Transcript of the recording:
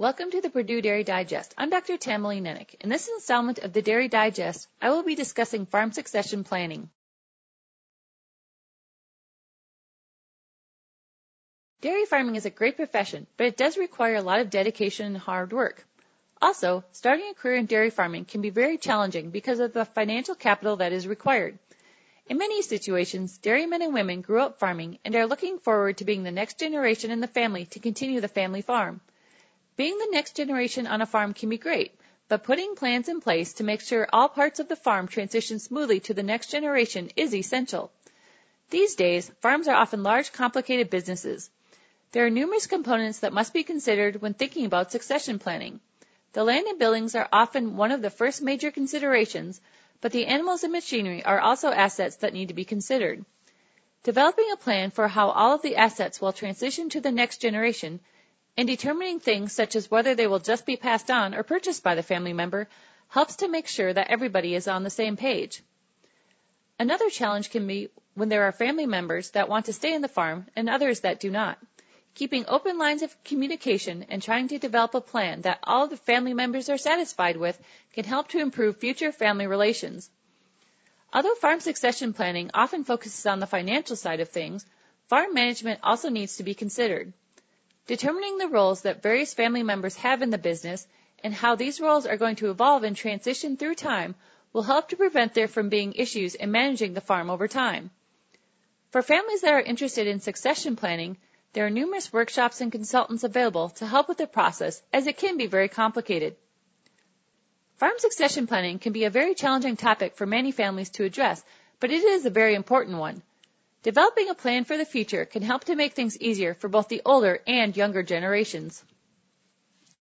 Welcome to the Purdue Dairy Digest. I'm Dr. Tamalee Nenick. In this installment of the Dairy Digest, I will be discussing farm succession planning. Dairy farming is a great profession, but it does require a lot of dedication and hard work. Also, starting a career in dairy farming can be very challenging because of the financial capital that is required. In many situations, dairymen and women grew up farming and are looking forward to being the next generation in the family to continue the family farm. Being the next generation on a farm can be great, but putting plans in place to make sure all parts of the farm transition smoothly to the next generation is essential. These days, farms are often large, complicated businesses. There are numerous components that must be considered when thinking about succession planning. The land and buildings are often one of the first major considerations, but the animals and machinery are also assets that need to be considered. Developing a plan for how all of the assets will transition to the next generation and determining things such as whether they will just be passed on or purchased by the family member helps to make sure that everybody is on the same page. Another challenge can be when there are family members that want to stay in the farm and others that do not. Keeping open lines of communication and trying to develop a plan that all the family members are satisfied with can help to improve future family relations. Although farm succession planning often focuses on the financial side of things, farm management also needs to be considered. Determining the roles that various family members have in the business and how these roles are going to evolve and transition through time will help to prevent there from being issues in managing the farm over time. For families that are interested in succession planning, there are numerous workshops and consultants available to help with the process, as it can be very complicated. Farm succession planning can be a very challenging topic for many families to address, but it is a very important one. Developing a plan for the future can help to make things easier for both the older and younger generations.